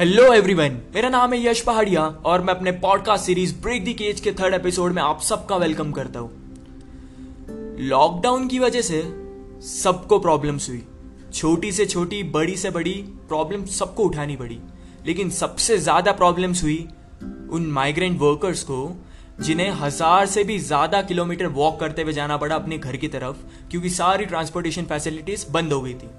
Hello everyone, मेरा नाम है यश पहाड़िया और मैं अपने podcast series break the cage के थर्ड एपिसोड में आप सबका वेलकम करता हूँ। लॉकडाउन की वजह से सबको प्रॉब्लम्स हुई, छोटी से छोटी बड़ी से बड़ी प्रॉब्लम सबको उठानी पड़ी, लेकिन सबसे ज़्यादा प्रॉब्लम्स हुई उन माइग्रेंट वर्कर्स को जिन्हें 1000 से भी ज़्यादा किलोमीटर वॉक करते हुए जाना पड़ा अपने घर की तरफ, क्योंकि सारी ट्रांसपोर्टेशन फैसिलिटीज़ बंद हो गई थी।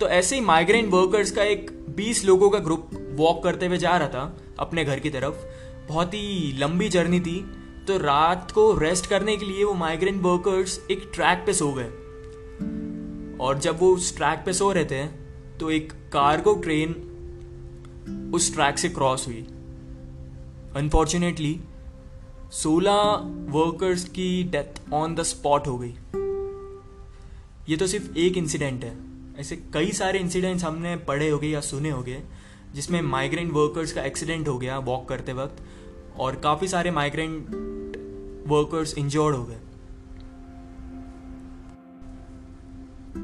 तो ऐसे ही माइग्रेंट वर्कर्स का एक 20 लोगों का ग्रुप वॉक करते हुए जा रहा था अपने घर की तरफ। बहुत ही लंबी जर्नी थी, तो रात को रेस्ट करने के लिए वो माइग्रेंट वर्कर्स एक ट्रैक पे सो गए। और जब वो उस ट्रैक पे सो रहे थे तो एक कार्गो ट्रेन उस ट्रैक से क्रॉस हुई। अनफॉर्चुनेटली 16 वर्कर्स की डेथ ऑन द स्पॉट हो गई। ये तो सिर्फ एक इंसिडेंट है, ऐसे कई सारे इंसिडेंट्स हमने पढ़े होंगे या सुने होंगे जिसमें माइग्रेंट वर्कर्स का एक्सीडेंट हो गया वॉक करते वक्त और काफ़ी सारे माइग्रेंट वर्कर्स इंजर्ड हो गए।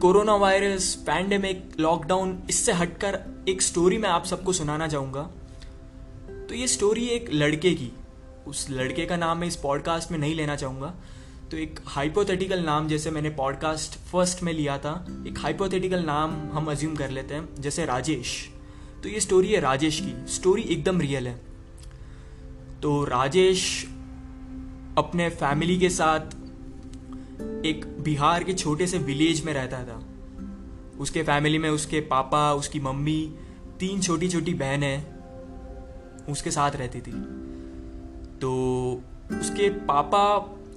कोरोना वायरस, पैंडेमिक, लॉकडाउन, इससे हटकर एक स्टोरी मैं आप सबको सुनाना चाहूँगा। तो ये स्टोरी एक लड़के की, उस लड़के का नाम मैं इस पॉडकास्ट में नहीं लेना चाहूँगा, तो एक हाइपोथेटिकल नाम, जैसे मैंने पॉडकास्ट फर्स्ट में लिया था, एक हाइपोथेटिकल नाम हम अज्यूम कर लेते हैं, जैसे राजेश। तो ये स्टोरी है राजेश की, स्टोरी एकदम रियल है। तो राजेश अपने फैमिली के साथ एक बिहार के छोटे से विलेज में रहता था। उसके फैमिली में उसके पापा, उसकी मम्मी, 3 छोटी छोटी बहनें उसके साथ रहती थी। तो उसके पापा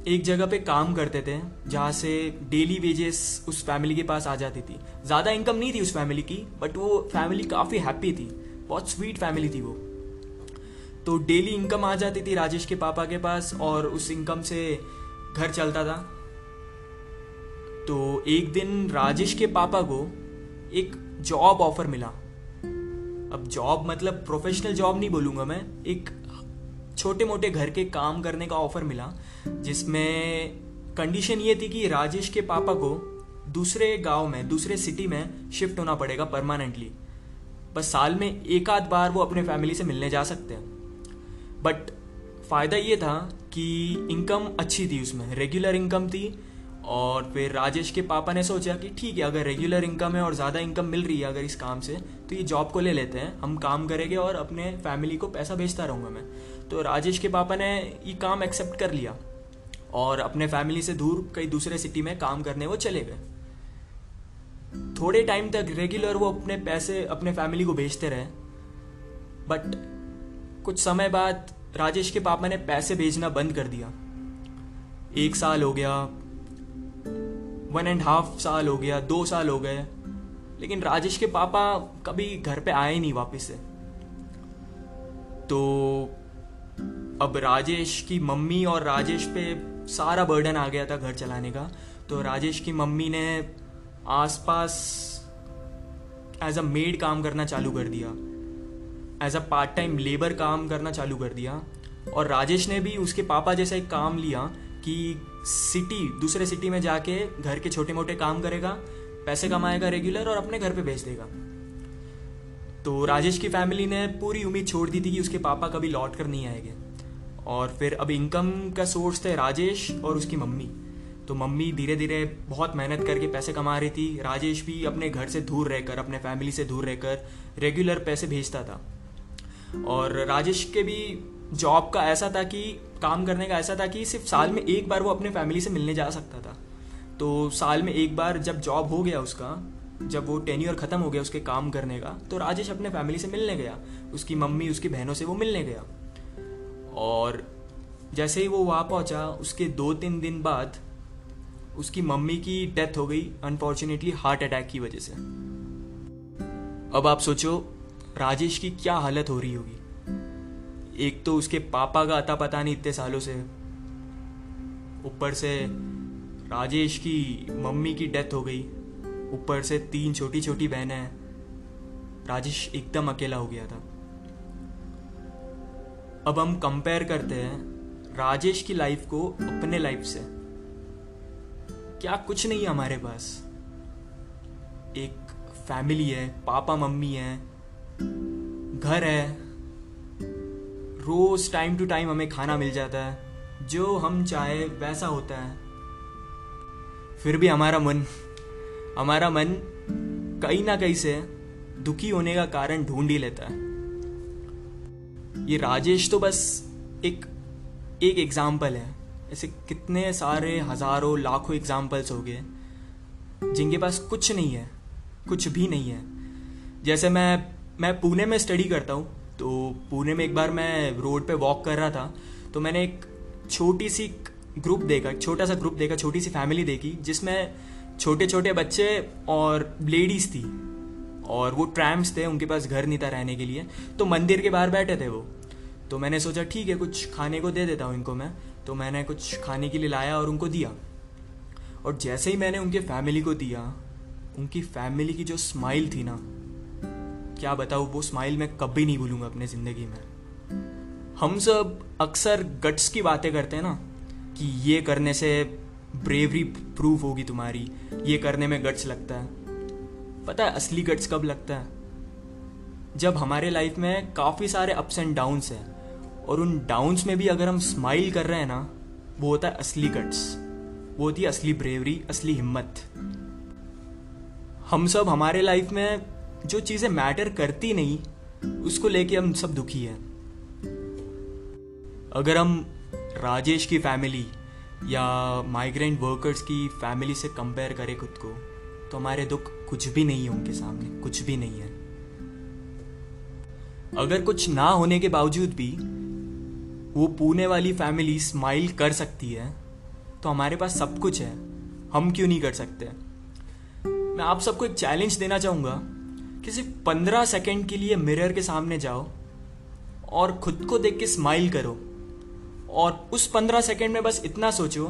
एक जगह पे काम करते थे जहाँ से डेली वेजेस उस फैमिली के पास आ जाती थी। ज़्यादा इनकम नहीं थी उस फैमिली की, बट वो फैमिली काफ़ी हैप्पी थी, बहुत स्वीट फैमिली थी वो। तो डेली इनकम आ जाती थी राजेश के पापा के पास और उस इनकम से घर चलता था। तो एक दिन राजेश के पापा को एक जॉब ऑफर मिला। अब जॉब मतलब प्रोफेशनल जॉब नहीं बोलूँगा मैं, एक छोटे मोटे घर के काम करने का ऑफर मिला, जिसमें कंडीशन ये थी कि राजेश के पापा को दूसरे गांव में, दूसरे सिटी में शिफ्ट होना पड़ेगा परमानेंटली। बस साल में एक आध बार वो अपने फैमिली से मिलने जा सकते हैं। बट फ़ायदा ये था कि इनकम अच्छी थी, उसमें रेगुलर इनकम थी। और फिर राजेश के पापा ने सोचा कि ठीक है, अगर रेगुलर इनकम है और ज़्यादा इनकम मिल रही है अगर इस काम से, तो ये जॉब को ले लेते हैं, हम काम करेंगे और अपने फैमिली को पैसा भेजता रहूँगा मैं। तो राजेश के पापा ने ये काम एक्सेप्ट कर लिया और अपने फैमिली से दूर कई दूसरे सिटी में काम करने वो चले गए। थोड़े टाइम तक रेगुलर वो अपने पैसे अपने फैमिली को भेजते रहे, बट कुछ समय बाद राजेश के पापा ने पैसे भेजना बंद कर दिया। 1 साल हो गया, 1.5 साल हो गया, 2 साल हो गए, लेकिन राजेश के पापा कभी घर पे आए नहीं वापस से। तो अब राजेश की मम्मी और राजेश पे सारा बर्डन आ गया था घर चलाने का। तो राजेश की मम्मी ने आसपास एज अ मेड काम करना चालू कर दिया, as a part time labour काम करना चालू कर दिया। और राजेश ने भी उसके पापा जैसा एक काम लिया कि सिटी, दूसरे सिटी में जाके घर के छोटे मोटे काम करेगा, पैसे कमाएगा रेगुलर और अपने घर पे भेज देगा। तो राजेश की फैमिली ने पूरी उम्मीद छोड़ दी थी कि उसके पापा कभी लौट कर नहीं आएंगे। और फिर अब इनकम का सोर्स थे राजेश और उसकी मम्मी। तो मम्मी धीरे धीरे बहुत मेहनत करके पैसे कमा रही थी, राजेश भी अपने घर से दूर रहकर, अपने फैमिली से दूर रहकर रेगुलर पैसे भेजता था। और राजेश के भी जॉब का ऐसा था कि, काम करने का ऐसा था कि सिर्फ साल में एक बार वो अपने फैमिली से मिलने जा सकता था। तो साल में एक बार जब जॉब हो गया उसका, जब वो टेन्योर ख़त्म हो गया उसके काम करने का, तो राजेश अपने फैमिली से मिलने गया, उसकी मम्मी, उसकी बहनों से वो मिलने गया। और जैसे ही वो वहाँ पहुँचा उसके 2-3 दिन बाद उसकी मम्मी की डेथ हो गई, अनफॉर्चुनेटली हार्ट अटैक की वजह से। अब आप सोचो राजेश की क्या हालत हो रही होगी। एक तो उसके पापा का अता पता नहीं इतने सालों से, ऊपर से राजेश की मम्मी की डेथ हो गई, ऊपर से 3 छोटी छोटी बहनें। राजेश एकदम अकेला हो गया था। अब हम कंपेयर करते हैं राजेश की लाइफ को अपने लाइफ से। क्या कुछ नहीं है हमारे पास, एक फैमिली है, पापा मम्मी है, घर है, रोज़ टाइम टू टाइम हमें खाना मिल जाता है, जो हम चाहे वैसा होता है। फिर भी हमारा मन कहीं ना कहीं से दुखी होने का कारण ढूंढ ही लेता है। ये राजेश तो बस एक एग्जाम्पल है, ऐसे कितने सारे हज़ारों लाखों एग्जाम्पल्स हो गए जिनके पास कुछ नहीं है, कुछ भी नहीं है। जैसे मैं पुणे में स्टडी करता हूँ, तो पुणे में एक बार मैं रोड पे वॉक कर रहा था, तो मैंने एक छोटा सा ग्रुप देखा, छोटी सी फैमिली देखी जिसमें छोटे छोटे बच्चे और लेडीज़ थी, और वो ट्रैम्स थे, उनके पास घर नहीं था रहने के लिए, तो मंदिर के बाहर बैठे थे वो। तो मैंने सोचा ठीक है, कुछ खाने को दे देता हूँ इनको मैं। तो मैंने कुछ खाने के लिए लाया और उनको दिया, और जैसे ही मैंने उनके फैमिली को दिया, उनकी फैमिली की जो स्माइल थी ना, क्या बताऊँ, वो स्माइल मैं कभी नहीं भूलूंगा अपने ज़िंदगी में। हम सब अक्सर गट्स की बातें करते हैं ना, कि ये करने से ब्रेवरी प्रूफ होगी तुम्हारी, ये करने में गट्स लगता है। पता है असली गट्स कब लगता है? जब हमारे लाइफ में काफ़ी सारे अप्स एंड डाउन्स हैं, और उन डाउन्स में भी अगर हम स्माइल कर रहे हैं ना, वो होता है असली गट्स, वो होती है असली ब्रेवरी, असली हिम्मत। हम सब हमारे लाइफ में जो चीज़ें मैटर करती नहीं, उसको लेके हम सब दुखी हैं। अगर हम राजेश की फैमिली या माइग्रेंट वर्कर्स की फैमिली से कंपेयर करें खुद को, तो हमारे दुख कुछ भी नहीं है उनके सामने, कुछ भी नहीं है। अगर कुछ ना होने के बावजूद भी वो पुणे वाली फैमिली स्माइल कर सकती है, तो हमारे पास सब कुछ है, हम क्यों नहीं कर सकते? मैं आप सबको एक चैलेंज देना चाहूँगा कि सिर्फ 15 सेकेंड के लिए मिरर के सामने जाओ और खुद को देख के स्माइल करो, और उस 15 सेकेंड में बस इतना सोचो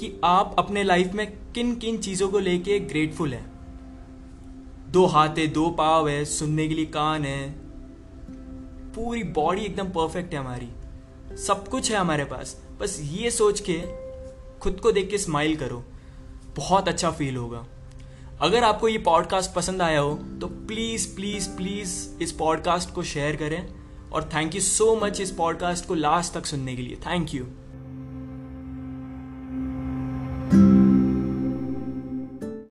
कि आप अपने लाइफ में किन किन चीज़ों को लेके ग्रेटफुल हैं। 2 हाथ है 2 पाँव है, सुनने के लिए कान है, पूरी बॉडी एकदम परफेक्ट है हमारी, सब कुछ है हमारे पास। बस ये सोच के खुद को देख के स्माइल करो, बहुत अच्छा फील होगा। अगर आपको ये पॉडकास्ट पसंद आया हो तो प्लीज़ प्लीज़ प्लीज़ इस पॉडकास्ट को शेयर करें, और थैंक यू सो मच इस पॉडकास्ट को लास्ट तक सुनने के लिए। Thank you.